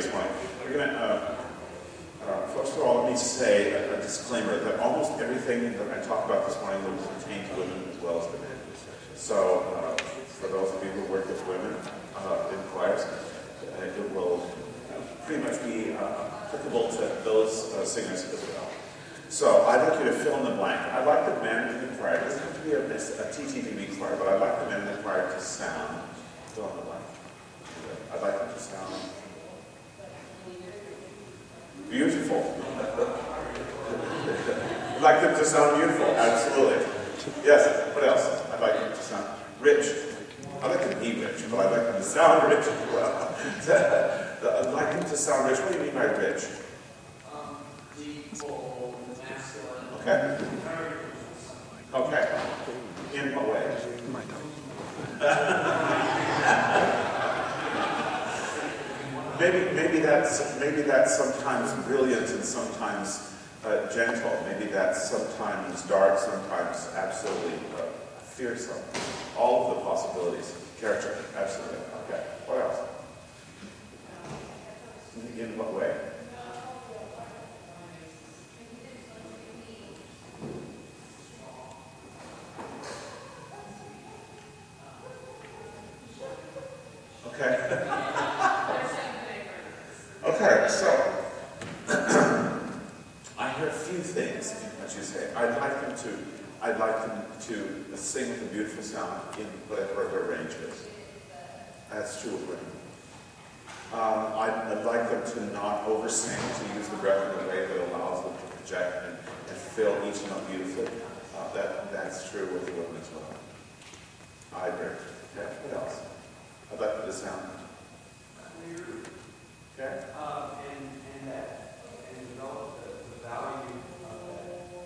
this point. We're going to, first of all, let me say a disclaimer that almost everything that I talked about this morning will pertain to women as well as to men. So, for those of you who work with women in choirs, it will pretty much be applicable to those singers as well. So, I'd like you to fill in the blank. I'd like the men in the choir, it doesn't have to be a TTDB choir, but I'd like the men in the choir to sound, fill in the blank. I'd like them to sound beautiful. I'd like them to sound beautiful, absolutely. Yes, what else? I'd like them to sound rich. I'd like them to be rich, but I'd like them to sound rich as well. I'd like them to sound rich. What do you mean by rich? Deep, bold, masculine. Okay. Okay. In what way? My tongue. Maybe that's sometimes brilliant and sometimes gentle. Maybe that's sometimes dark, sometimes absolutely fearsome. All of the possibilities. Character, absolutely. Okay. What else? In what way? Okay. Okay, so, I hear a few things that you say. I'd like them to sing with a beautiful sound in whatever their range is. That's true of women. I'd like them to not oversing, to use the breath in a way that allows them to project and fill each note beautifully. That's true with women as well. I agree. Okay, what else? I'd like them to sound clear. Okay. And develop the value of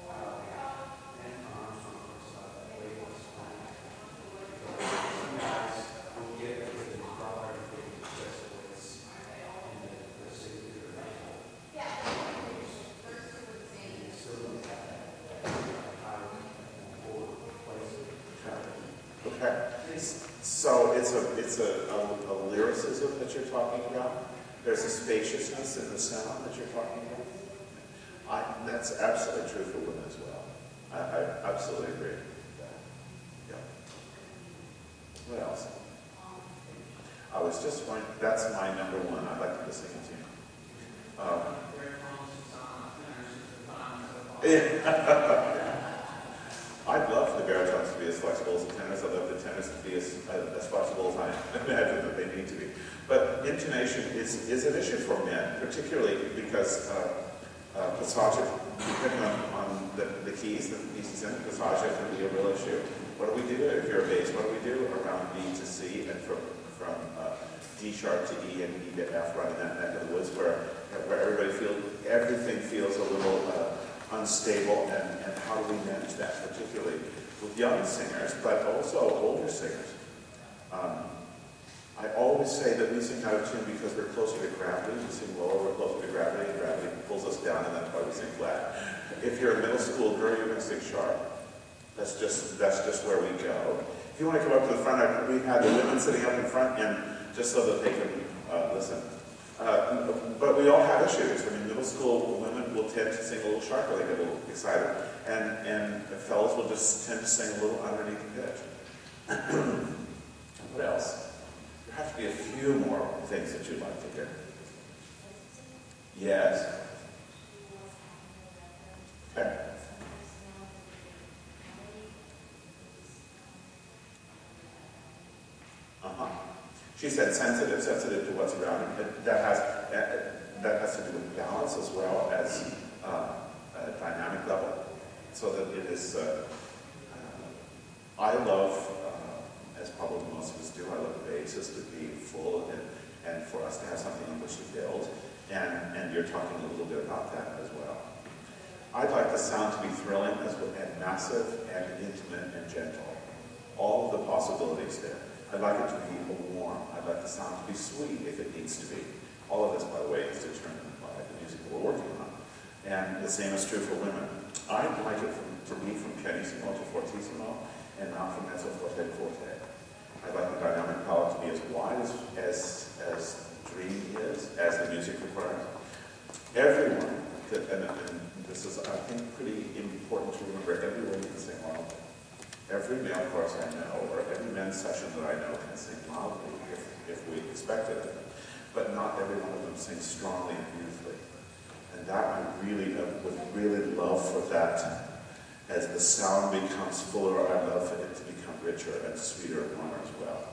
that and Armstrong stuff, the way it was planned. You guys will get everything proper and things just the way it's in the city or the yeah. And so that okay. So it's a lyricism that you're talking about? There's a spaciousness in the sound that you're talking about. That's absolutely true for women as well. I absolutely agree with that. Yeah. What else? I was just wondering, that's my number one. I'd like to sing it to you. I'd love the baritones to be as flexible as the tenors. I'd love the tenors to be as flexible as I imagine that they need to be. But intonation is an issue for men, particularly because passage, depending on the keys that the piece is in, passage can be a real issue. What do we do if you're a bass? What do we do around B to C and from D sharp to E and E to F, running that neck of the woods where everything feels a little unstable, and how do we manage that, particularly with young singers, but also older singers? I always say that we sing out of tune because we're closer to gravity. We sing lower, we're closer to gravity, and gravity pulls us down, and that's why we sing flat. If you're a middle school girl, you're going to sing sharp. That's just where we go. If you want to come up to the front, we had the women sitting up in front, and just so that they can listen. But we all have issues. I mean, middle school women will tend to sing a little sharper, they get a little excited, and the fellas will just tend to sing a little underneath the pitch. What else? There have to be a few more things that you'd like to hear. Yes. Okay. Uh-huh. She said sensitive to what's around him. That has to do with balance as well as a dynamic level. So that it is, I love, as probably most of us do, I love the basis to be full and for us to have something on which to build. And you're talking a little bit about that as well. I'd like the sound to be thrilling and massive and intimate and gentle. All of the possibilities there. I'd like it to be warm. I'd like the sound to be sweet if it needs to be. All of this, by the way, is determined by the music we're working on. And the same is true for women. I'd like it to be from pianissimo to fortissimo and not from mezzo forte to forte. I'd like the dynamic palette to be as wide as 3 years, as the music requires. Everyone, and this is, I think, pretty important to remember, everyone can sing loudly. Every male chorus I know, or every men's session that I know, can sing loudly if we expected it. But not every one of them sings strongly and beautifully. And that I really would really love for that. As the sound becomes fuller, I love for it to become richer and sweeter and warmer as well.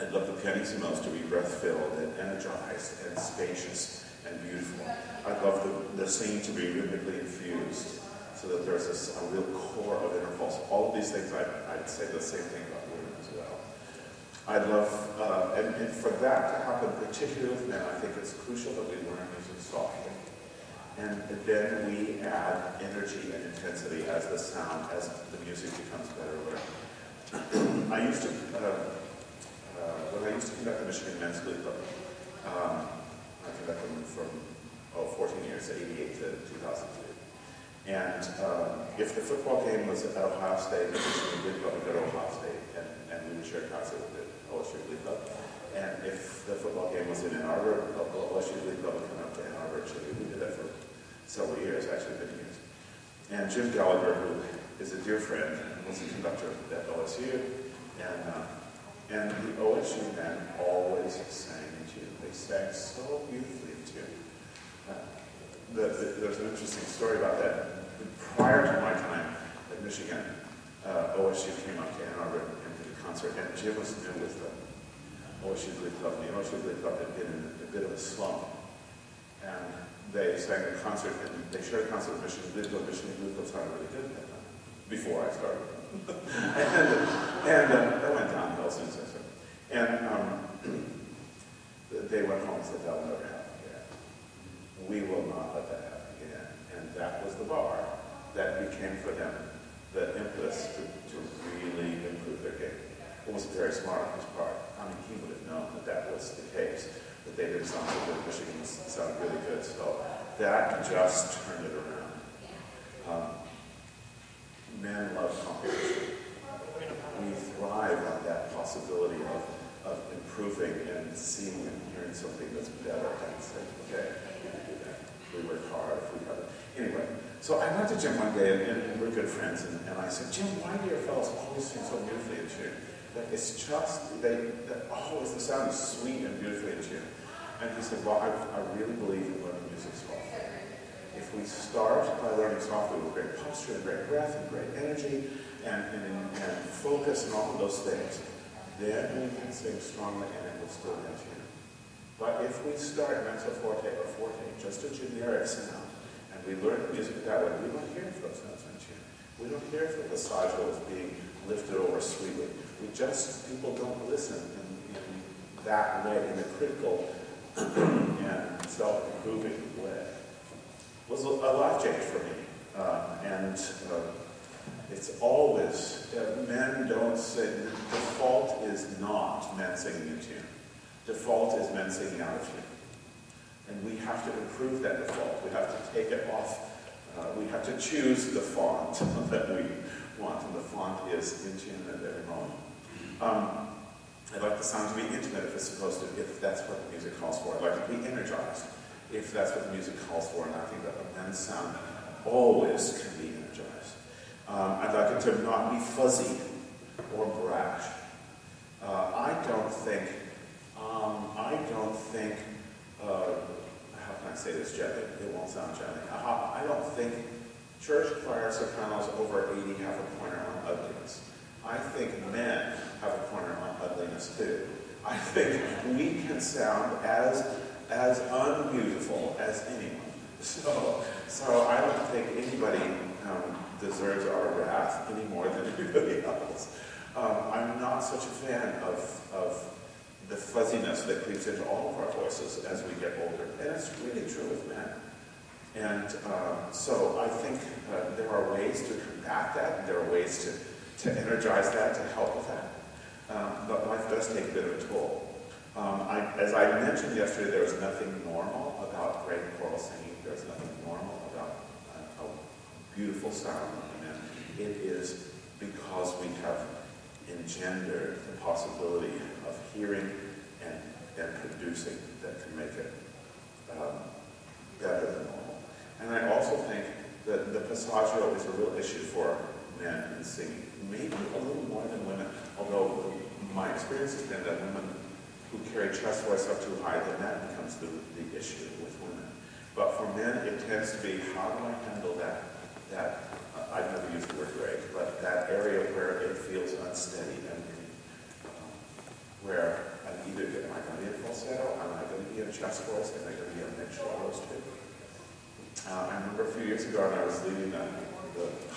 I'd love the pianissimes to be breath-filled and energized and spacious and beautiful. I'd love the singing to be rhythmically infused so that there's a real core of inner pulse. All of these things, I'd say the same thing about women as well. I'd love, and for that to happen, particularly with men, I think it's crucial that we learn music softly. And then we add energy and intensity as the sound, as the music becomes better. I used to, when I used to conduct the Michigan Men's Glee Club, I conducted them from 14 years, 88 to 2002. And if the football game was at Ohio State, the Michigan Glee Club would go to Ohio State, and we would share concerts with the OSU Glee Club. And if the football game was in Ann Arbor, the OSU Glee Club would come up to Ann Arbor. We did that for several years, actually many years. And Jim Gallagher, who is a dear friend, was a conductor at OSU, and the OSU men always sang in tune. They sang so beautifully in tune. There's an interesting story about that. Prior to my time at Michigan, OSU came up to Ann Arbor and did a concert, and Jim was new with them. OSU Glee Club, the OSU Glee Club had been in a bit of a slump. And they sang a concert, and they shared a concert with Michigan League Club. Michigan League Club sounded really good at that time, before I started. and that went downhill soon, And they went home and said, that'll never happen again. We will not let that happen again. And that was the bar that became for them the impetus to really improve their game. It was very smart on his part. I mean, he would have known that that was the case. That they did something that Michigan sounded really good. So that just turned it around. Men love competition. We thrive on that possibility of improving and seeing and hearing something that's better and saying, okay, we can do that. We work hard if we have it. Anyway, so I went to Jim one day, and we're good friends, and I said, Jim, why do your fellows always sing so beautifully in tune? That it's just, the sound is sweet and beautifully in tune. And he said, well, I really believe in learning music softly. If we start by learning softly with great posture and great breath and great energy and focus and all of those things, then we can sing strongly and it will still be in tune. But if we start mezzo forte or forte, just a generic sound, and we learn music that way, we don't hear if those sounds are in tune. We don't hear if the passaggio is being lifted over sweetly. We just, people don't listen in that way, in a critical and self-improving way. It was a life change for me. It's always, men don't sing, default is not men singing in tune. Default is men singing out of tune. And we have to improve that default. We have to take it off. We have to choose the font that we want, and the font is in tune at every moment. I'd like the sound to be intimate if it's supposed to, if that's what the music calls for. I'd like it to be energized if that's what the music calls for, and I think that a men's sound always can be energized. I'd like it to not be fuzzy or brash. How can I say this gently? It won't sound gently. I don't think church choir sopranos over 80 have a corner on ugliness. I think men have a corner on ugliness too. I think we can sound as unbeautiful as anyone. So I don't think anybody deserves our wrath any more than anybody else. I'm not such a fan of the fuzziness that creeps into all of our voices as we get older. And it's really true with men. And so I think there are ways to combat that, and there are ways to energize that, to help with that. But life does take a bit of a toll. As I mentioned yesterday, there is nothing normal about great choral singing. There's nothing normal about a beautiful sound in a man. It is because we have engendered the possibility of hearing and and producing that can make it better than normal. And I also think that the passaggio is a real issue for men in singing, maybe a little more than women, although my experience has been that women who carry chest voice up too high, then that becomes the issue with women. But for men, it tends to be, how do I handle that I've never used the word break, but that area where it feels unsteady and where I'm either, am I going to be in falsetto, am I going to be in chest voice, am I going to be in mixture of those two? I remember a few years ago when I was leading the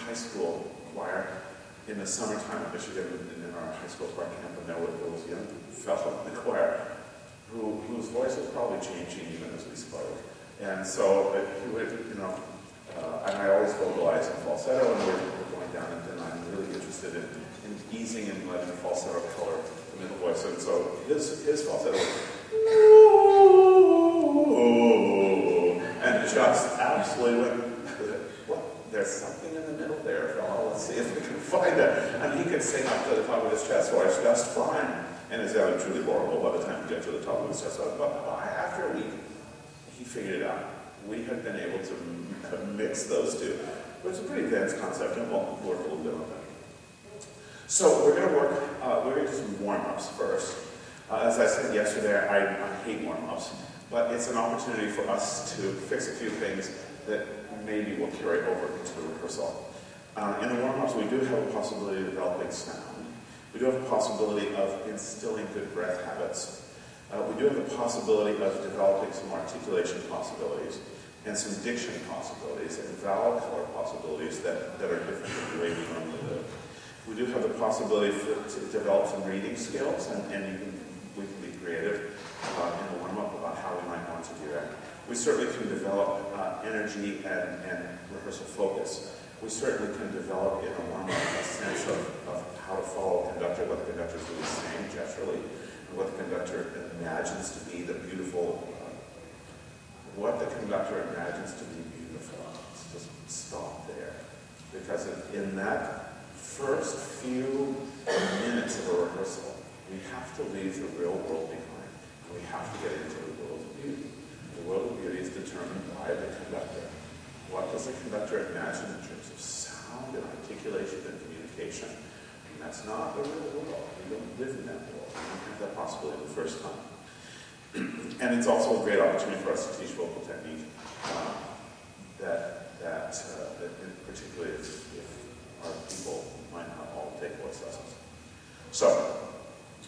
high school choir in the summertime in Michigan, in our high school choir camp, and there was a young fellow in the choir whose voice was probably changing even as we spoke. And so he would, and I always vocalize in falsetto, and we're going down, and then I'm really interested in easing and letting the falsetto color the middle voice. And so his falsetto was, and just absolutely went, well, there's something in the middle there, fella. Let's see if we can find it. And he could sing up to the top of his chest voice just fine, and it's sounded truly horrible by the time you get to the top of his chest voice. But after a week, he figured it out. We have been able to mix those two, which is a pretty advanced concept, and we'll work a little bit on that. So we're going to work, we're going to do some warm-ups first. As I said yesterday, I hate warm-ups, but it's an opportunity for us to fix a few things that maybe we'll carry over into rehearsal. In the warm-ups, we do have a possibility of developing sound. We do have a possibility of instilling good breath habits. We do have the possibility of developing some articulation possibilities and some diction possibilities and vowel color possibilities that are different from the way we normally live. We do have the possibility to develop some reading skills, and we can be creative in the warm-up about how we might want to do that. We certainly can develop energy and rehearsal focus. We certainly can develop in a warm-up a sense of how to follow a conductor, what the conductor is really saying gesturally, what the conductor imagines to be the beautiful, Let's just stop there. Because in that first few minutes of a rehearsal, we have to leave the real world behind. And we have to get into the world of beauty. The world of beauty is determined by the conductor. What does the conductor imagine in terms of sound and articulation and communication? And that's not the real world. We don't live in that world. Have that possibility the first time. And it's also a great opportunity for us to teach vocal technique that particularly if our people might not all take voice lessons. So,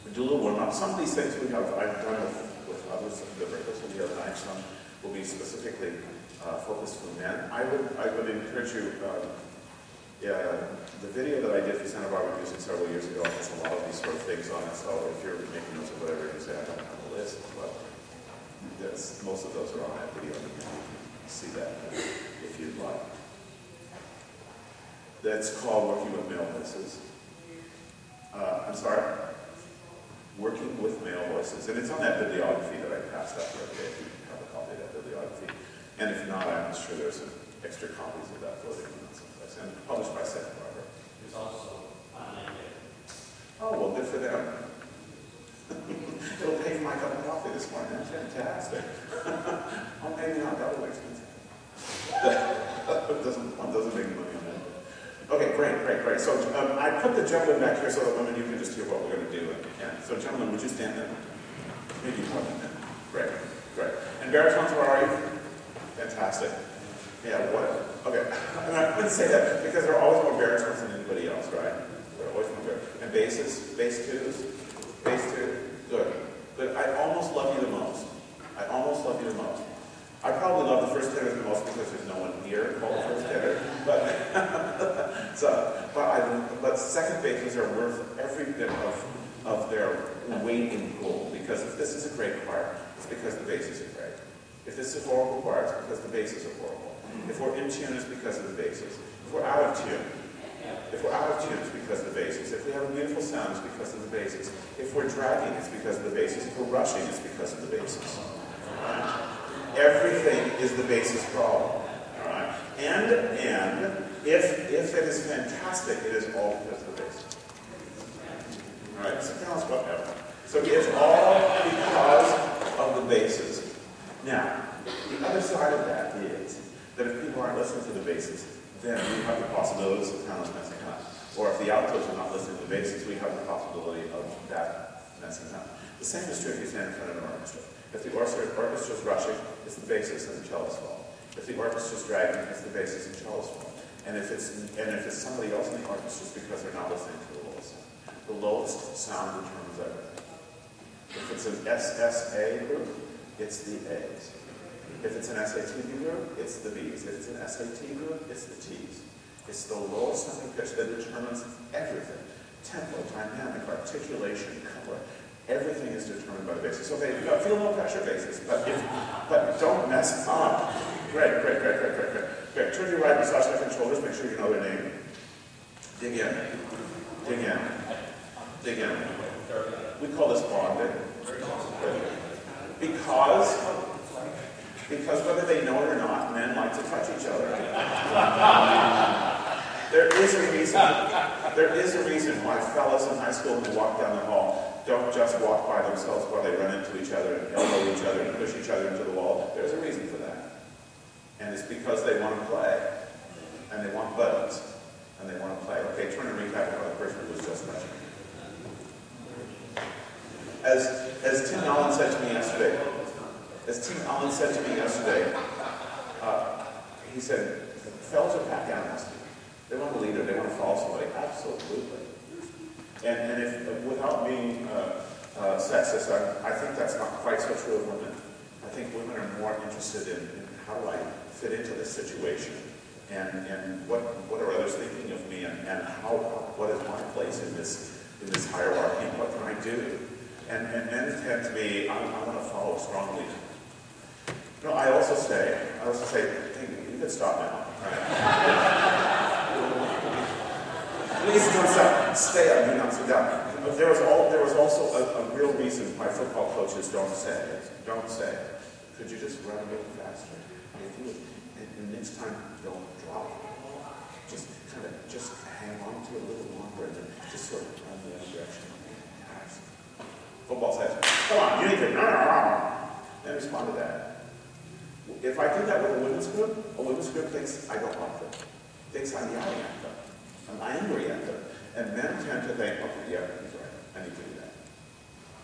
we do a little warm-up. Some of these things we have, I've done with others in the rehearsal the other night. Some will be specifically focused for men. I would encourage you, the video that I did for Santa Barbara Music several years ago has a lot of these sort of things on it, so if you're making notes of whatever you say, I don't have a list, but most of those are on that video, and you can see that if you'd like. That's called Working with Male Voices. I'm sorry? Working with Male Voices, and it's on that bibliography that I passed out the other day, if you have a copy of that bibliography, and if not, I'm sure there's some extra copies of that floating around someplace, and published by Sandra Woods. There's also online there. Oh, well, good for them. It'll pay for my cup of coffee this morning. That's fantastic. Oh, maybe not. That would be expensive. Doesn't make money on that. Okay, great. So I put the gentleman back here so that women, you can just hear what we're going to do. Yeah. So, gentlemen, would you stand there? Maybe more than that. Great. And baritones, where are you? Fantastic. Yeah, what? Okay, and I wouldn't say that because there are always more baritones than anybody else, right? There are always more baritones. And basses, bass two, good. But I almost love you the most. I probably love the first tenor the most because there's no one here called the first tenor. But but second basses are worth every bit of their weight in gold, because if this is a great choir, it's because the basses are great. If this is a horrible choir, it's because the basses are horrible. If we're in tune, it's because of the basses. If we're out of tune, it's because of the basses. If we have a beautiful sound, it's because of the basses. If we're dragging, it's because of the basses. If we're rushing, it's because of the basses. Right? Everything is the basses' problem. All right? And if it is fantastic, it is all because of the basses. All right? So it's all because listening to the basses, then we have the possibilities of talent messing up. Or if the altos are not listening to the basses, we have the possibility of that messing up. The same is true if you stand in front of an orchestra. If the orchestra is rushing, it's the bassist and the cellist fault. If the orchestra is dragging, it's the bassist and cellist fault. And if it's somebody else in the orchestra, it's because they're not listening to the lowest sound. The lowest sound determines everything. If it's an SSA group, it's the A's. If it's an SATB group, it's the B's. If it's an SAT group, it's the T's. It's the lowest sounding pitch that determines everything. Tempo, dynamic, articulation, color. Everything is determined by the basis. So they feel no pressure basis, but don't mess up. Great. Turn your right and massage left shoulders. Make sure you know their name. Dig in. We call this bonding. Because whether they know it or not, men like to touch each other. There is a reason why fellas in high school who walk down the hall don't just walk by themselves while they run into each other and elbow each other and push each other into the wall. There's a reason for that. And it's because they want to play. And they want buttons. And they want to play. Okay, turn and recap about the person who was just touching. As Tim Allen said to me yesterday, he said, fellas are pack animals. They want a leader, they want to follow somebody. Absolutely. And if, without being sexist, I think that's not quite so true of women. I think women are more interested in how do I fit into this situation and what are others thinking of me and how what is my place in this hierarchy and what can I do? And men tend to be, I want to follow a strong leader. No, I also say, hey, you can stop now. Right? Please don't stop. Stay up. Do not sit down. But there was also a real reason why football coaches don't say, could you just run a little faster? And next time, don't drop. Just hang on to it a little longer and then just sort of run the other direction. Football says, come on, you need to, and respond to that. If I do that with a women's group thinks I don't like them, thinks I'm yelling at them, I'm angry at them, and men tend to think, okay, yeah, he's right, I need to do that,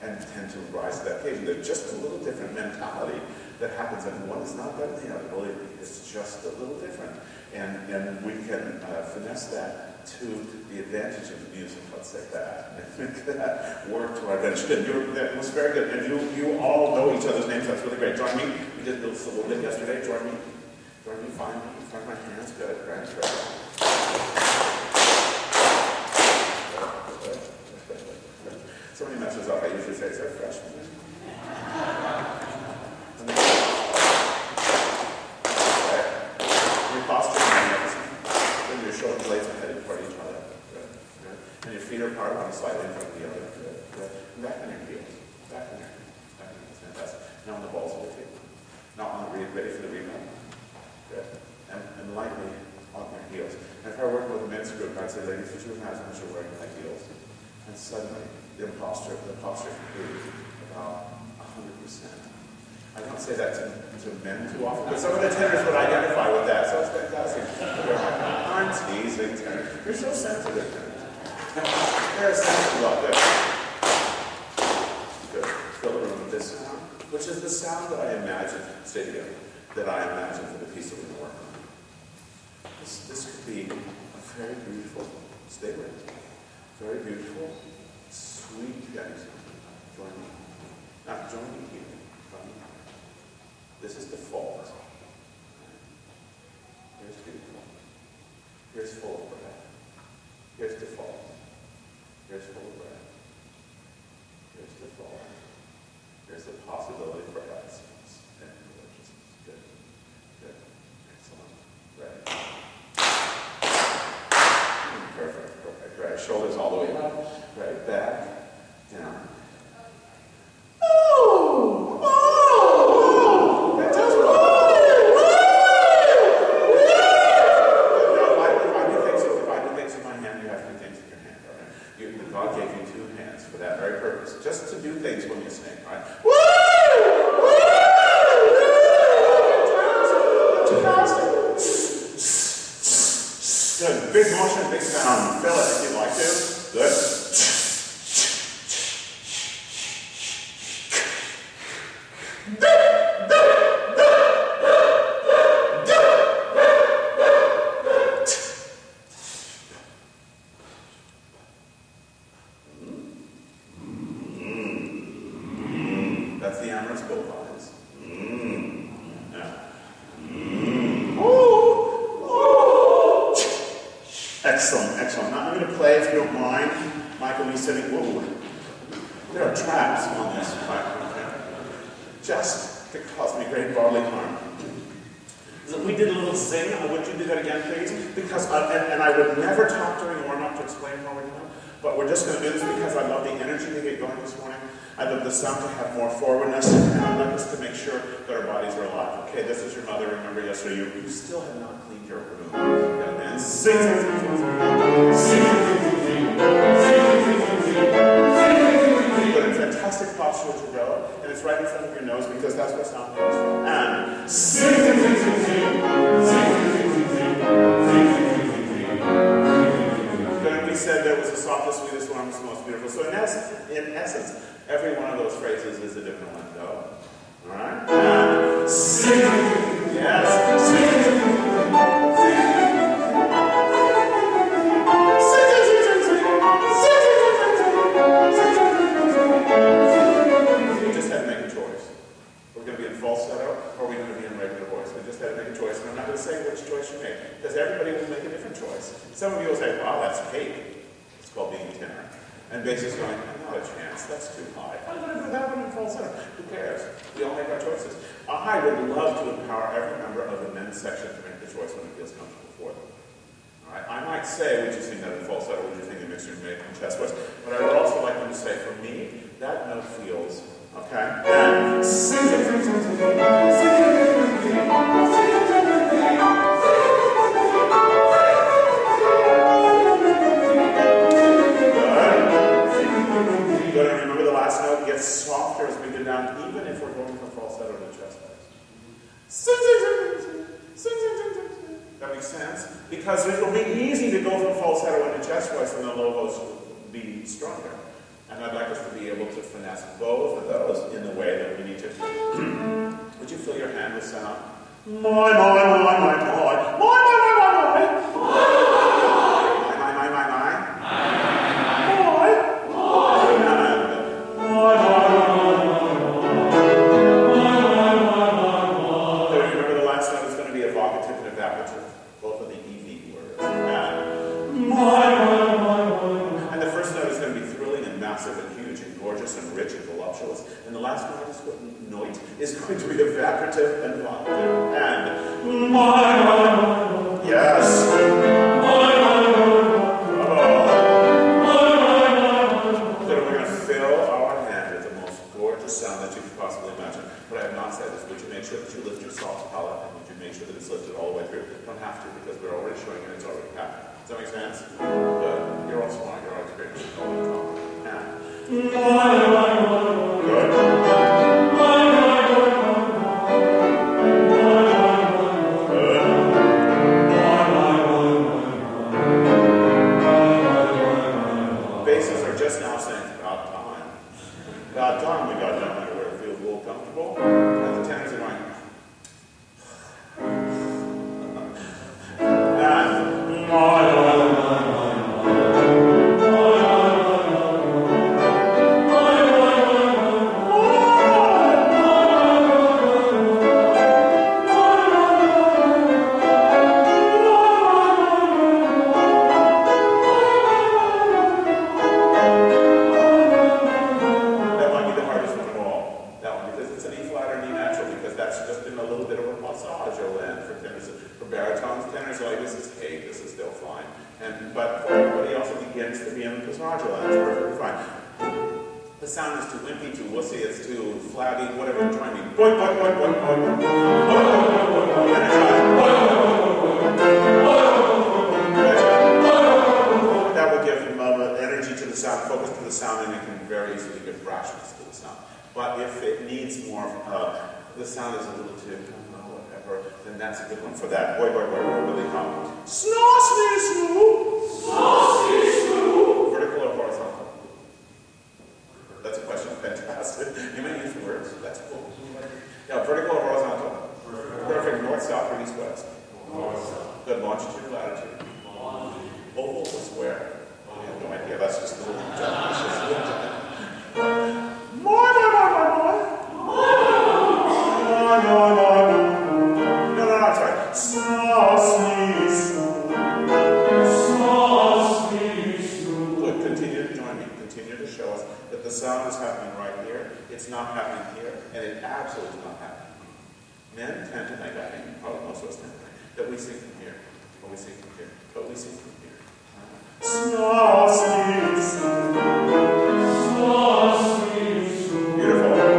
and tend to rise to that occasion. There's just a little different mentality that happens, and one is not better than the other, believe me, it's just a little different, and we can finesse that to the advantage of the music, let's say that, make that work to our advantage. That was very good, and you all know each other's names, that's really great. Join me, we did this a little bit yesterday, join me, find my hands, good, right, good. Somebody messes up, I usually say it's our freshman. Part on the slightly in front of the other. Back in your heels. Fantastic. Now on the balls of the feet. Now on the ready for the rebound. Good. And lightly on their heels. And if I worked with a men's group, I'd say, ladies, would you imagine that you're wearing my heels? And suddenly, the posture improved about 100%. I don't say that to men too often, but some of the tenors would identify with that, so it's fantastic. I'm teasing, tenors. You're so sensitive, tenors. There's something about that. Good. Fill the room with this sound, which is the sound that I imagine, for the piece that we're going to work on. This could be a very beautiful, stay with it, very beautiful, sweet piano sound. Join me. Not join me here, join me here. This is the fault. Here's beautiful. Here's full of breath. Here's the fault. Here's full of breath. Here's the fall. Here's the possibility for absence and religiousness. Good. Excellent. Right. Perfect. Right. Shoulders all the way up. Right. Back. Down. Oh! That does God gave you two hands for that very purpose, just to do things when you sing, right? Woo! Woo! Woo! Fantastic! big sound. Fill it if you'd like to. Good. That's the amorous bull lines. Excellent, excellent. Now I'm going to play, if you don't mind, Michael, he's sitting, whoa, there are traps on this platform, just to cause me great bodily harm. So we did a little zing, I want you to do that again, please, because, and I would never talk during warm-up to explain how we're doing, but we're just going to do this because I love the energy to get going this morning. I love the sound to have more forwardness, and I love us to make sure that our bodies are alive. Okay, this is your mother, remember yesterday, you still have not cleaned your room. And sing, sing, sing, sing, sing, sing. But it's a fantastic postural to row, and it's right in front of your nose because that's what sound comes from. And sing, sing, sing, sing, sing. Then we said there was the softest, sweetest, warmest, most beautiful. So in essence, every one of those phrases is a different one, though. All right? And sing. Yes. Sing. Some of you will say, wow, that's cake. It's called being a tenor. And bass is going, not a chance, that's too high. How would it happen in falsetto? Who cares? We all make our choices. I would love to empower every member of the men's section to make the choice when it feels comfortable for them. All right? I might say, would you sing that in falsetto? Would you think it makes you make a chest voice? But I would also like them to say, for me, that note feels, okay? And sing it, sing it, sing it, sing it, sing it, sing it. Softer as we go down, even if we're going from falsetto to chest voice. That makes sense? Because it will be easy to go from falsetto into chest voice and the low voice will be stronger. And I'd like us to be able to finesse both of those in the way that we need to. Would you fill your hand with sound? Is going to be evaporative and vocative. And my, yes. My. Then we're going to fill our hand with the most gorgeous sound that you could possibly imagine. But I have not said this. Would you make sure that you lift your soft palate and would you make sure that it's lifted all the way through? You don't have to because we're already showing it. It's already happening. Does that make sense? But you're all smart. You're all experienced. And my. Good. But if it needs more, the sound is a little too, for, then that's a good one for that. Boy, boy, boy, we're really calm. Snore, snee, snoo. Snore, snee, snoo. Vertical or horizontal? That's a question. Fantastic. You may use the words. That's cool. Now, vertical or horizontal? Vertical. Perfect. North, south, or east, west? North, south. Good. Longitude, latitude? Longitude. Oval or square? I have no idea. That's just a little jump. The sound is happening right here, it's not happening here, and it absolutely is not happening. Men tend to think, I think probably most of us tend to think, that we sing from here, or we sing from here, but we sing from here. Beautiful.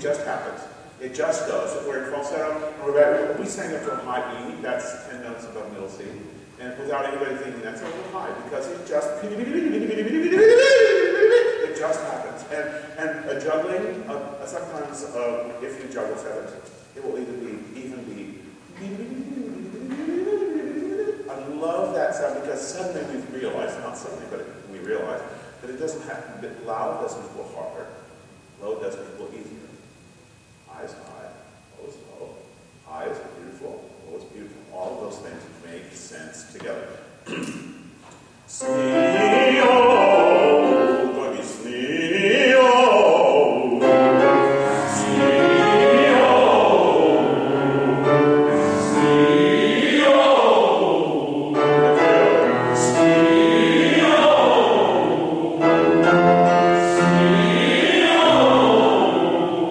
It just happens. It just does. If we're in falsetto, and we sang up to a high E, that's 10 notes above middle C, and without anybody thinking that's a little high, because it just, it just happens. And a juggling, sometimes if you juggle feathers, it will either be even be. I love that sound because suddenly we've realized, not suddenly, but we realize that it doesn't happen, that loud doesn't equal harder, low doesn't equal easier. High is high, low is low, high is beautiful, low is beautiful. All of those things make sense together. Sneeo, going to be sneeo, sneeo, sneeo, sneeo.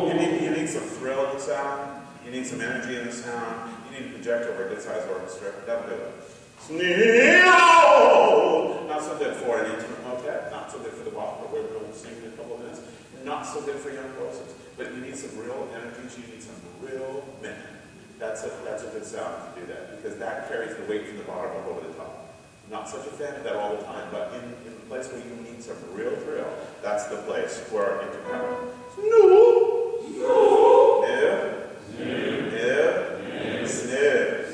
You need some thrill in the sound, you need some energy in the sound, you need a projector or a good sized orchestra, that'll do it. Sneeo! Not so good for an instrument like that, not so good for the bottom, but we're going to sing in a couple of minutes, not so good for young voices, but you need some real energy, you need some real men. That's a good sound to do that, because that carries the weight from the bottom up over the top. I'm not such a fan of that all the time, but in the place where you need some real thrill, that's the place where it can happen. Snoo! Snoo! Yeah. Snoo! Yeah. Yeah. Snoo!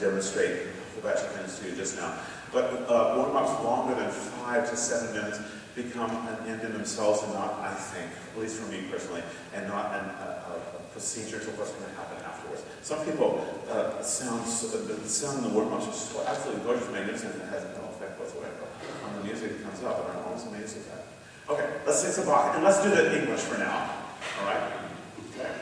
Demonstrate what you can do just now. But warm-ups longer than 5 to 7 minutes become an end in themselves and not, I think, at least for me personally, and not a procedure to what's going to happen afterwards. Some people sound in the warm-ups just absolutely gorgeous, magnificent, and it has no effect whatsoever on the music that comes up, and I'm always amazed at that. Okay, let's say Sabach, and let's do the English for now, all right? Okay.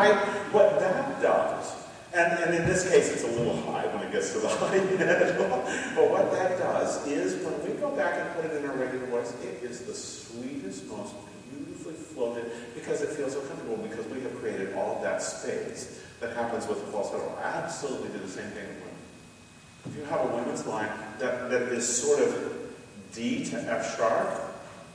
hide what that does. And in this case, it's a little high when it gets to the high end. But what that does is when we go back and put it in our regular voice, it is the sweetest, most beautifully floated, because it feels so comfortable, because we have created all of that space that happens with the falsetto. I absolutely do the same thing with women. If you have a women's line that is sort of D to F sharp,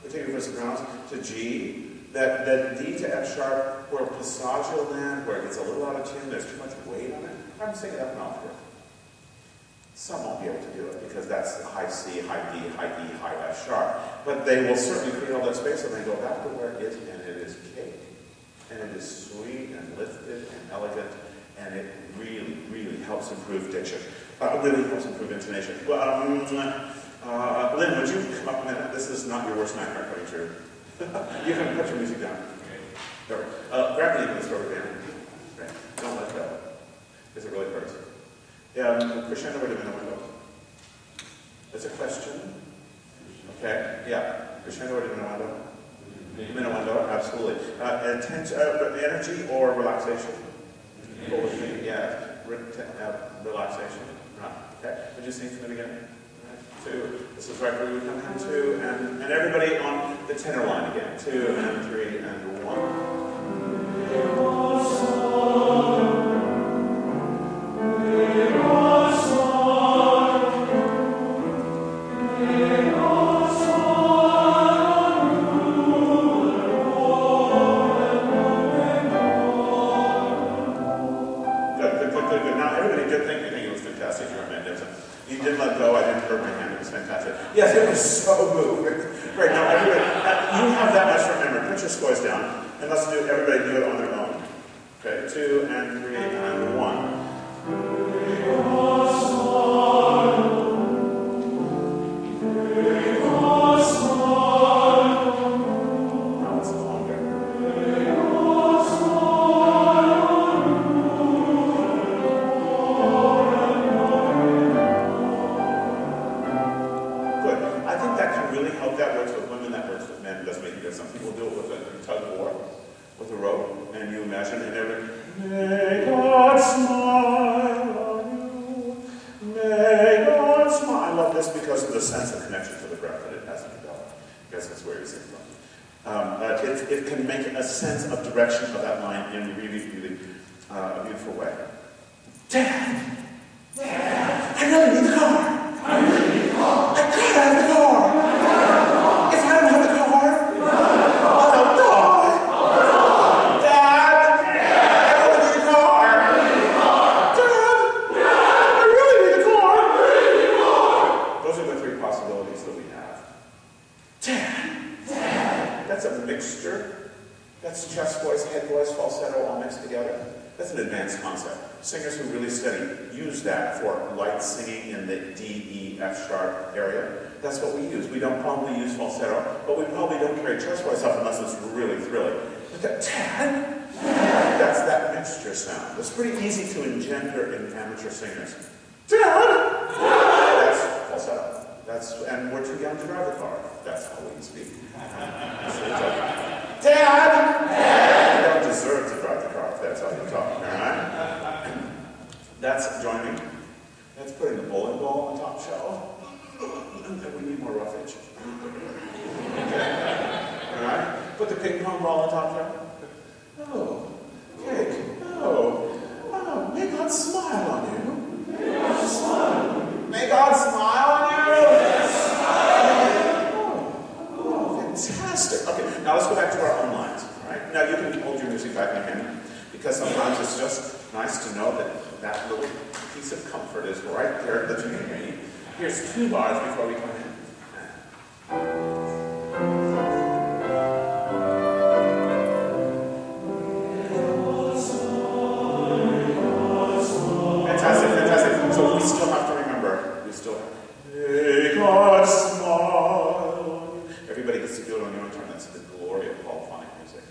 we take it from sopranos to G, that D to F sharp, where passaggio land, where it gets a little out of tune, there's too much weight on it, I'm saying F and off here. Some won't be able to do it because that's high C, high D, high E, high F sharp. But they will certainly create all that space and they go back to where it is, and it is cake. And it is sweet and lifted and elegant, and it really, really helps improve diction. Really helps improve intonation. Well, Lynn, would you come up a minute? This is not your worst nightmare coming true. You can put your music down. There we go. Grab me in this rubber band. Right. Don't let go. Because it really hurts. Crescendo, wait a minute, window. That's a question. Okay, yeah. Crescendo, wait a minute, window. Minuendo, absolutely. Energy or relaxation? Yeah, relaxation. Right. Okay, would you sing for it again? Two. This is right where we come down. Two, and everybody on the tenor line again. Two, and three, and one. Yes, it was so moving. Great. Now, everybody, you have that much from memory. Put your scores down, and let's do everybody do it on their own. Okay, two and three and one. It can make a sense of direction of that line in a really, really beautiful way. Dad! Dad! I really need the car! I really need the car! I gotta have the car! If I don't have the car, I'll die! Dad! I really need the car! Dad! I really need the car! Those are the three possibilities that we have. Dad! That's a mixture. That's chest voice, head voice, falsetto, all mixed together. That's an advanced concept. Singers who really study use that for light singing in the D, E, F sharp area. That's what we use. We don't probably use falsetto, but we probably don't carry chest voice up unless it's really thrilling. But that's that mixture sound. It's pretty easy to engender in amateur singers. That's falsetto. And we're too young to drive a car. That's how we speak. Dad! Dad! You don't deserve to drive the car if that's how you talk, all right? That's joining. That's putting the bowling ball on the top shell. We need more roughage. Okay. All right? Put the ping pong ball on the top shell. Oh, cake. Oh, may God smile on you. May God smile on you. May God smile on you. Fantastic. Okay, now let's go back to our own lines. All right? Now you can hold your music back in your hand, because sometimes it's just nice to know that that little piece of comfort is right there that you can read. Here's two bars before we come in. Fantastic, fantastic. So we still have to remember. We still have. Everybody gets to do it on your own time. That's the glory of polyphonic music.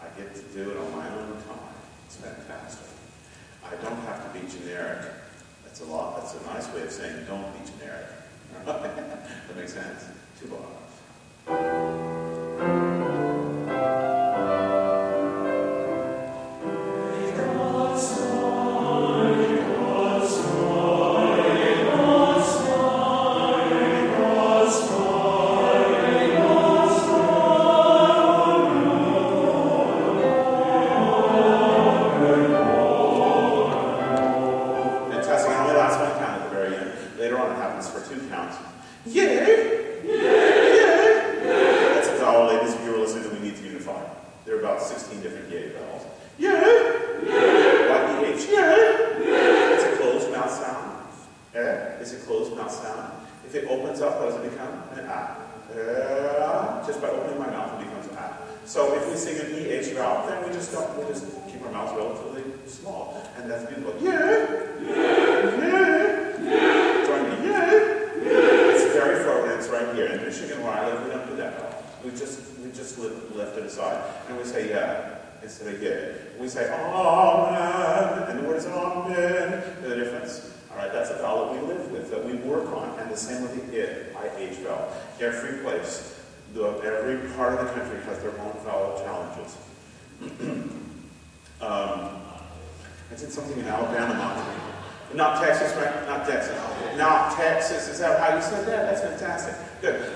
I get to do it on my own time. It's fantastic. I don't have to be generic. That's a lot. That's a nice way of saying don't be generic. That makes sense. Two bars. There are about 16 different yay bells. Yay! Yay! Like the H. Yay! Yay! It's a closed mouth sound. Eh? It's a closed mouth sound. If it opens up, what does it become? An ah. Just by opening my mouth, it becomes an ah. So if we sing an EH vowel, then we just don't. We just keep our mouths relatively small, and that's people like yay! Yay! Yay! Join me. Yay! Yay! It's very forward. It's right here in Michigan where I live. We don't do that at all. We just left it aside, and we say yeah instead of yeah. We say amen, and the word is amen. The difference. All right, that's a vowel that we live with, that we work on, and the same with the IH vowel. Every place, every part of the country has their own vowel challenges. I did something in Alabama, not Texas, right? Not Texas. Not Texas. Is that how you said that? That's fantastic. Good.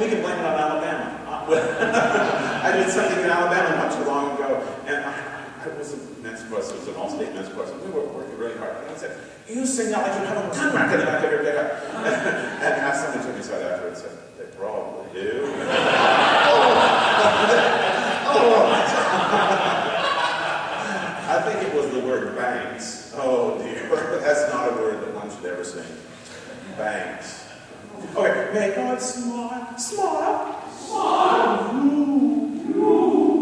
We can blame it on Alabama. I did something in Alabama not too long ago, and I was a men's professor, it was an all-state men's professor. We were working really hard. And I said, you sing out like you have a gun rack in the back of your pickup. And half somebody took me aside after and said, they probably do. I think it was the word bangs. Oh dear, that's not a word that one should ever sing. Bangs. Okay, may God smile, smile, smile.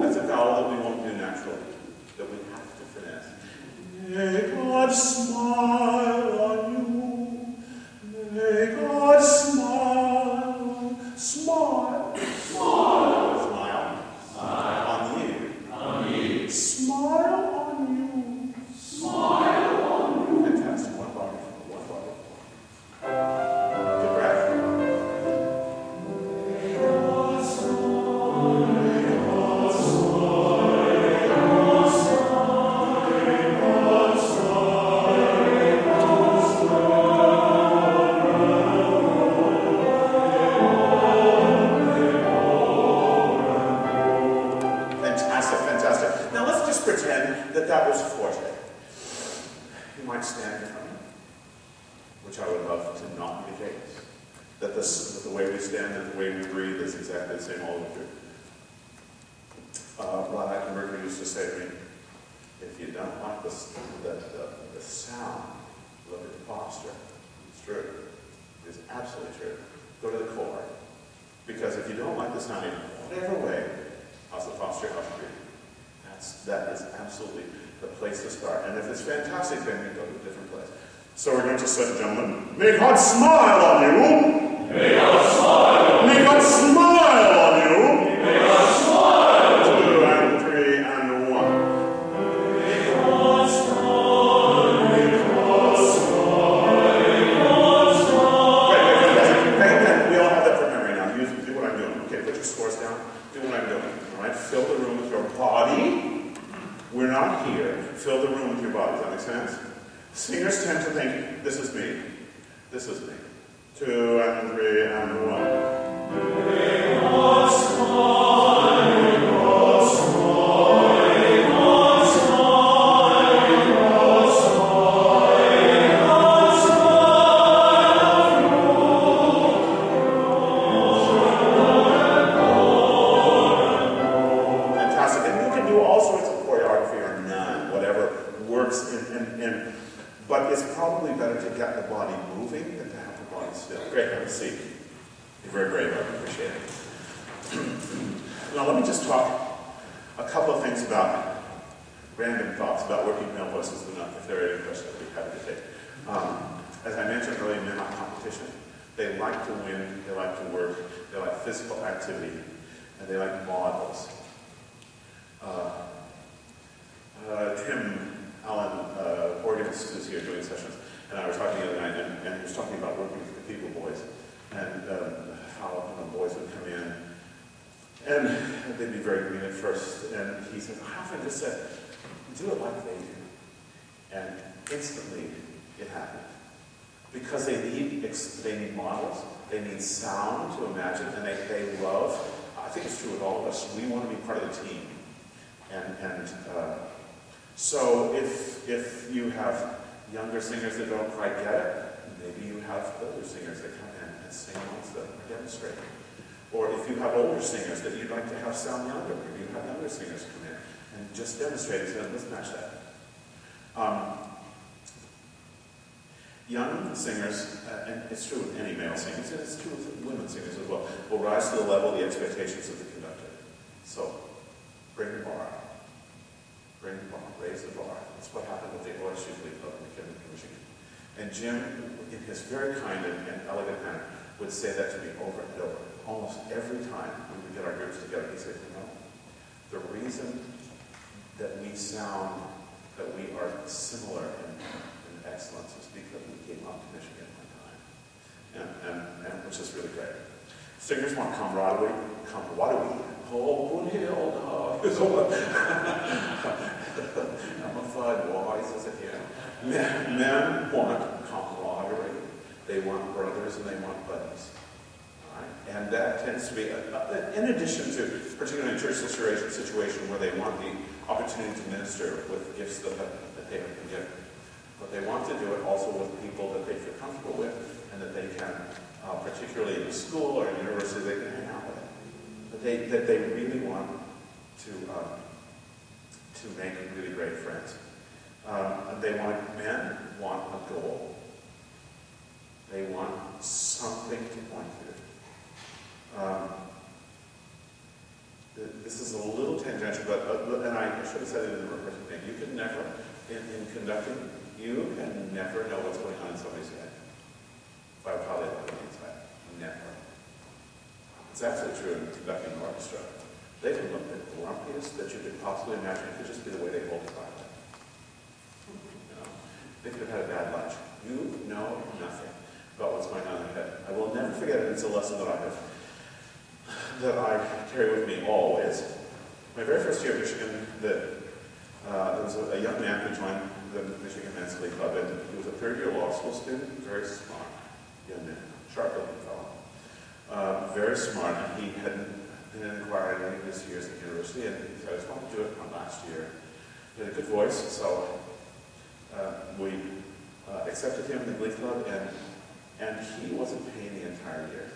That's a vowel that we won't do naturally, that we have to finesse. May God smile on you. May God smile, smile, smile, smile, smile on you. On you. Smile on you. Smile on you. Fantastic. One body. Singers that you like to have sound younger, maybe we've had other singers come in and just demonstrate it, so let's match that. Young singers, and it's true of any male singers, and it's true of women singers as well, will rise to the level of the expectations of the conductor. So, bring the bar up. Bring the bar, raise the bar. That's what happened with the OSU Glee Club in Michigan. And Jim, in his very kind and elegant manner, would say that to me over and over. Almost every time we would get our groups together, he'd say, you know, the reason that we sound, that we are similar in excellence is because we came up to Michigan one time. And which is really great. Singers want camaraderie, Oh, hell no. I'm a third wise as if you know. Men want camaraderie. They want brothers and they want buddies. All right? And that tends to be, in addition to, particularly in a church situation where they want the opportunity to minister with gifts that they have been given. But they want to do it also with people that they feel comfortable with and that they can, particularly in school or university, they can hang out with. That they really want to make really great friends. Men want a goal. They want something to point to. This is a little tangential, but I should have said it in the rehearsal thing. You can never, in conducting, you can never know what's going on in somebody's head. By probably looking inside, never. It's absolutely true in conducting an orchestra. They can look the grumpiest that you could possibly imagine. It could just be the way they hold the violin. You know? They could have had a bad lunch. You know nothing about what's going on in their head. I will never forget it. It's a lesson that I carry with me always. My very first year at Michigan, there was a young man who joined the Michigan Men's Glee Club, and he was a third-year law school student, very smart young man, sharp-looking fellow. Very smart, and he hadn't been inquiring any of his years at university, and he said, I just wanted to do it from last year. He had a good voice, so we accepted him in the Glee Club, and he wasn't paying the entire year.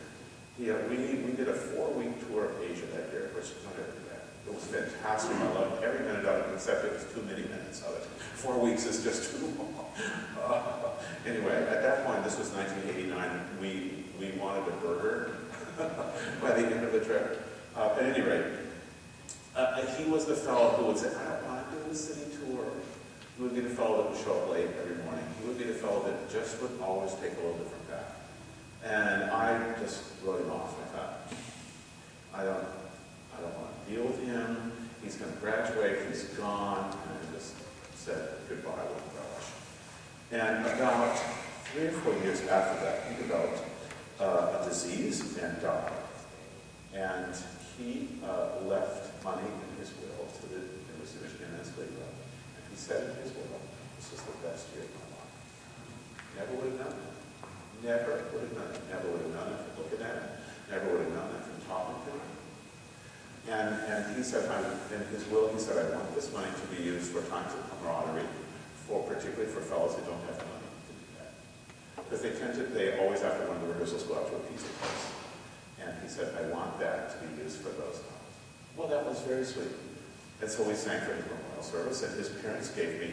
We did a 4-week tour of Asia that year, which was not every day. It was fantastic. I loved every minute of it, except it was too many minutes of it. 4 weeks is just too long. Anyway, at that point, this was 1989, we wanted a burger by the end of the trip. At any rate, he was the fellow who would say, I don't want to do a city tour. He would be the fellow that would show up late every morning. He would be the fellow that just would always take a little different path. And I just wrote him off. I thought, I don't want to deal with him. He's going to graduate. He's gone. And I just said goodbye with relish. And about 3 or 4 years after that, he developed a disease and died. And he left money in his will to the University of Michigan Men's Glee Club. And he said in his will, this was the best year of my life. Never would have known it. Never would have known it. Never would have known it from looking at it. Never would have known it from talking to him. And he said, in his will, he said, I want this money to be used for times of camaraderie, particularly for fellows who don't have money. Because they always, after one of the rehearsals, go out to a pizza place. And he said, I want that to be used for those times. Well, that was very sweet. And so we sang for his memorial service, and his parents gave me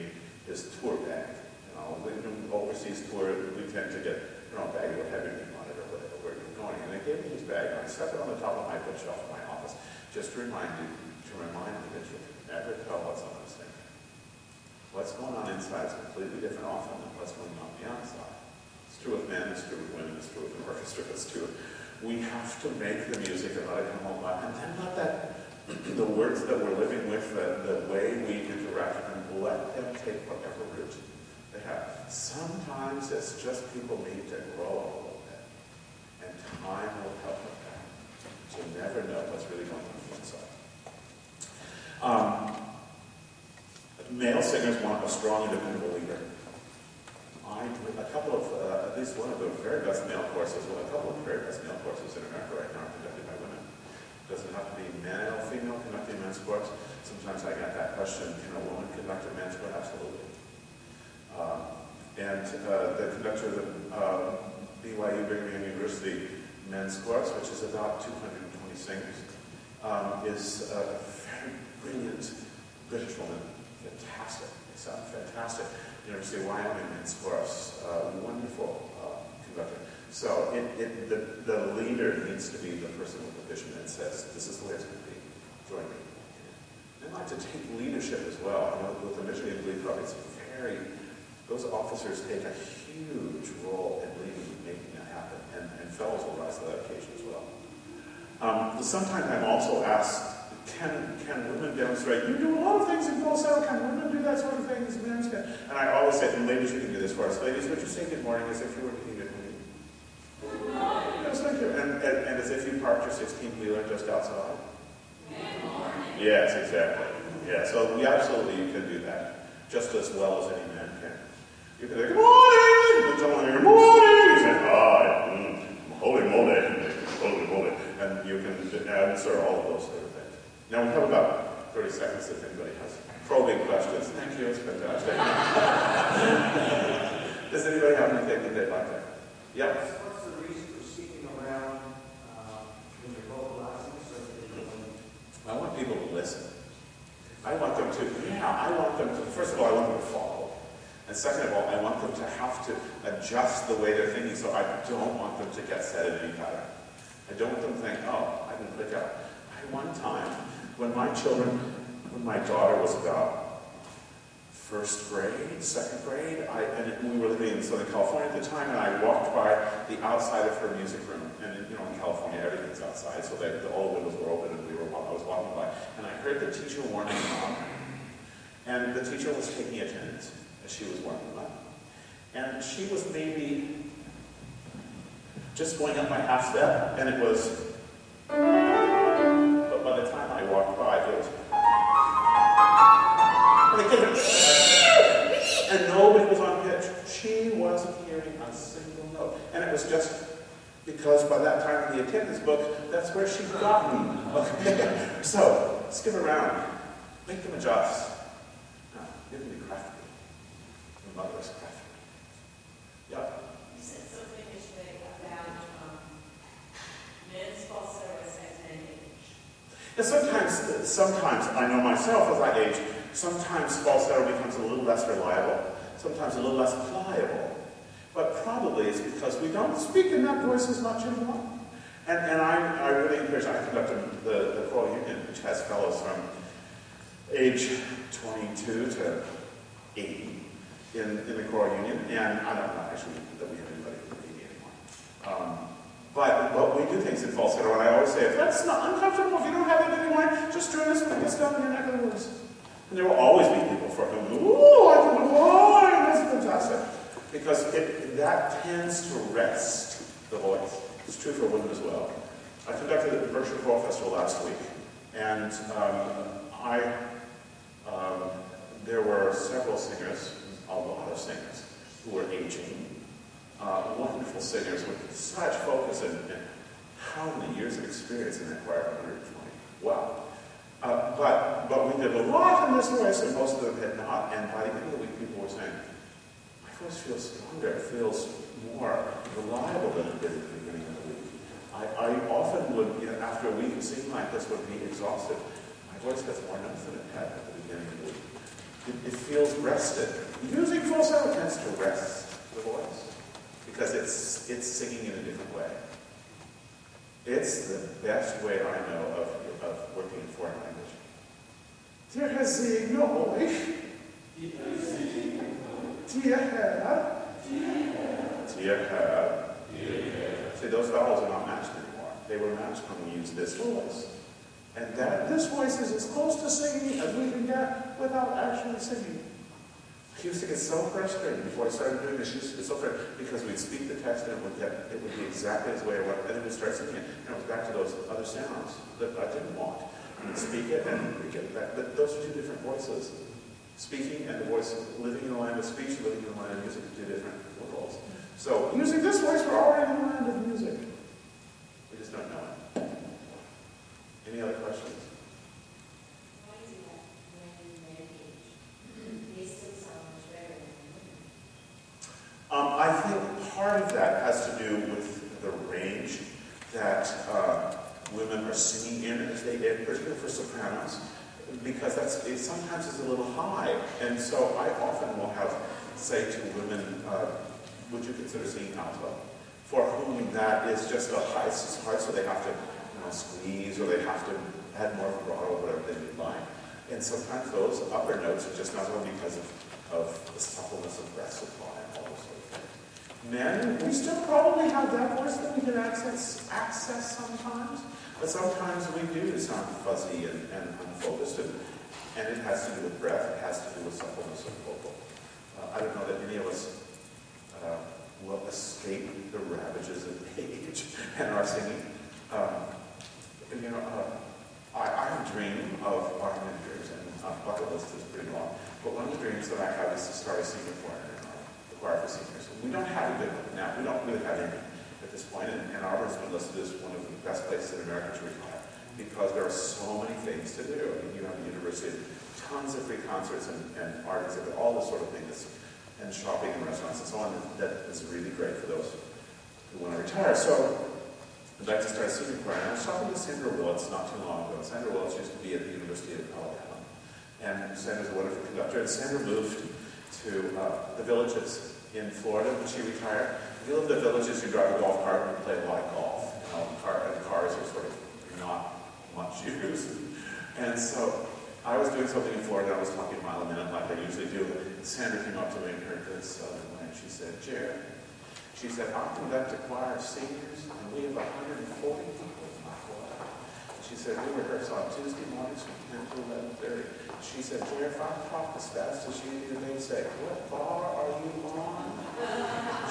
his tour bag. You know, when overseas tour, we tend to get, you know, a bag of heavy on it or whatever, where you're going. And they gave me his bag, and I stuck it on the top of my bookshelf in my office, just to remind me that you can never tell what's on this thing. What's going on inside is completely different often than what's going on the outside. It's true with men, it's true with women, it's true with an orchestra, it's true. We have to make the music about it come alive, and then let that, the words that we're living with, the way we interact, and let them take whatever route they have. Sometimes it's just people need to grow a little bit, and time will help with that. So you never know what's really going on the inside. Male singers want a strong, independent leader. A couple of, at least one of the very best male courses, well, a couple of the very best male courses in America right now are conducted by women. It doesn't have to be male, female conducting men's sports. Sometimes I got that question, can a woman conduct a men's sport? Absolutely. The conductor of the BYU Brigham Young University men's sports, which is about 220 singers, is a very brilliant British woman, fantastic. They sound fantastic. University of Wyoming is for us wonderful conductor. So the leader needs to be the person with the vision that says, this is the way it's going to be, join me. I'd like to take leadership as well. You know, with the Michigan League Project, it's very, those officers take a huge role in leading and making that happen, and fellows will rise to that occasion as well. Sometimes I'm also asked, can women demonstrate? You do a lot of things in falsetto. Can women do that sort of thing as men can? And I always say, and ladies, you can do this for us. Ladies, would you say good morning as if you were to eat it? And as if you parked your 16-wheeler just outside. Yes, exactly. Yeah, so we absolutely, you can do that just as well as any man can. You can say, good morning! And someone here, good morning! You say, hi, holy moly, holy moly. And you can answer all of those sort of things. Now we have about 30 seconds if anybody has probing questions. Thank you, it's fantastic. Does anybody have anything that they'd like to? Yeah? What's the reason for seeking around when you're vocalizing? I want people to listen. I want them to, first of all, I want them to follow. And second of all, I want them to have to adjust the way they're thinking, so I don't want them to get set at any pattern. I don't want them to think, oh, I can click out. One time, when my children, when my daughter was about second grade, and we were living in Southern California at the time, and I walked by the outside of her music room. And you know, in California, everything's outside, so the old windows were open, and I was walking by, and I heard the teacher warning mom. And the teacher was taking attendance as she was warming up. And she was maybe just going up my half step, and it was. But by the time I walked by, it was. And the kids were, and nobody was on pitch. She wasn't hearing a single note, and it was just. Because by that time in the attendance book, that's where she's gotten. Okay. So, skip around. Make them adjust. No, you can be crafty. Your mother is crafty. Yeah? You said something yesterday about men's falsetto as men age. And sometimes, I know myself as I age, sometimes falsetto becomes a little less reliable, sometimes a little less pliable. But probably it's because we don't speak in that voice as much anymore. And I really encourage, I conduct the Choral Union, which has fellows from age 22 to 80 in the Choral Union. And I don't know actually that we have anybody over 80 anymore. But we do things in falsetto, and I always say, if that's not uncomfortable, if you don't have it anymore, just turn this with this down in your neck of the woods. And there will always be people for whom, ooh, I can do, oh, that's fantastic. Because that tends to rest the voice. It's true for women as well. I conducted the Berkshire Choral Festival last week, and there were several singers, a lot of singers, who were aging. Wonderful singers with such focus and how many years of experience in that choir? 120. Wow. But we did a lot in this voice, and most of them had not. And by the end of the week, people were saying, voice feels stronger, it feels more reliable than it did at the beginning of the week. I often would, after a week, singing like this would be exhausted. My voice gets more nuts than it had at the beginning of the week. It feels rested. Using falsetto tends to rest the voice because it's singing in a different way. It's the best way I know of working in foreign language. There has been no voice. See, those vowels are not matched anymore. They were matched when we used this voice. And this voice is as close to singing as we can get without actually singing. I used to get so frustrated before I started doing this. It's so frustrating because we'd speak the text and it would be exactly as way I wanted. And then we'd start singing it. And it was back to those other sounds that I didn't want. We'd speak it and we'd get back. But those are two different voices. Speaking and the voice, living in the land of speech, living in the land of music, are two different worlds. So, using this voice, we're already in the land of music. We just don't know it. Any other questions? Why is it that men age, they still sound much better than women? I think part of that has to do with the range that women are singing in, particularly for sopranos. because it sometimes is a little high. And so I often will have, say to women, would you consider singing alto? For whom that is just a high, so they have to squeeze, or they have to add more vibrato, whatever they need line. And sometimes those upper notes are just not only because of the suppleness of breath supply and all those sort of things. Men, we still probably have that voice that we can access sometimes, but sometimes we do sound fuzzy and unfocused, and it has to do with breath, it has to do with suppleness of vocal. I don't know that any of us will escape the ravages of age and our singing. I have a dream of Bartman years, and my bucket list is pretty long. But one of the dreams that I have is to start a senior choir, the choir for seniors. We don't have a good one now. We don't really have any at this point. And Auburn's been listed as one of the best places in America to retire because there are so many things to do. I mean, you have a university, tons of free concerts and art exhibits, all this sort of things, and shopping and restaurants and so on. That is really great for those who want to retire. So I'd like to start a senior choir. I was talking to Sandra Woods not too long ago. Sandra Woods used to be at the University of Alabama. And Sandra's a wonderful conductor. And Sandra moved to the Villages in Florida when she retired. If you live in the Villages, you drive a golf cart and you play a lot of golf. And cars are sort of not much used. And so I was doing something in Florida. I was talking a mile a minute like I usually do. And Sandra came up to me and heard this one. And she said, Jared, she said, I conduct a choir of seniors, and we have 140 people in my choir. She said, we rehearse on Tuesday mornings from 10 to 11:30. She said, Jerry, if I talk as fast as you do, they say, what bar are you on?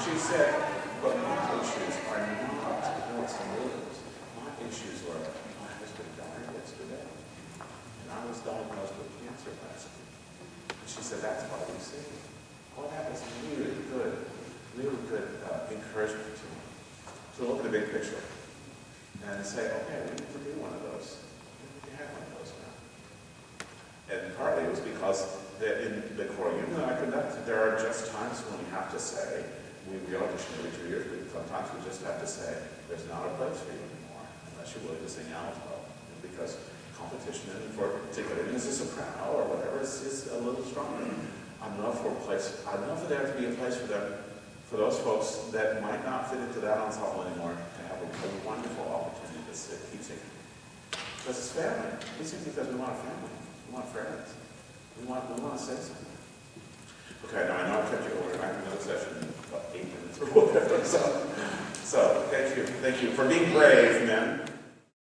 She said, but my issues are not what's and lose. My issues were, my husband died yesterday, and I was diagnosed with cancer last week. And she said, that's why we sing. Well, that was really good encouragement to me to look at the big picture and say, okay, we need to do one of those. We have one of those now. And partly it was because in the choral union that I conducted, there are just times when we have to say, we audition every 2 years, but sometimes we just have to say, there's not a place for you anymore unless you're willing to sing alto. Because competition, for particularly as a soprano or whatever, is a little stronger. I love for there to be a place for them. For those folks that might not fit into that ensemble anymore, to have a wonderful opportunity to keep singing. Because it's family. We sing because we want a family. We want friends. We want to say something. Okay, now I know I kept you over. I have another session in about 8 minutes or whatever. So thank you. Thank you for being brave, men.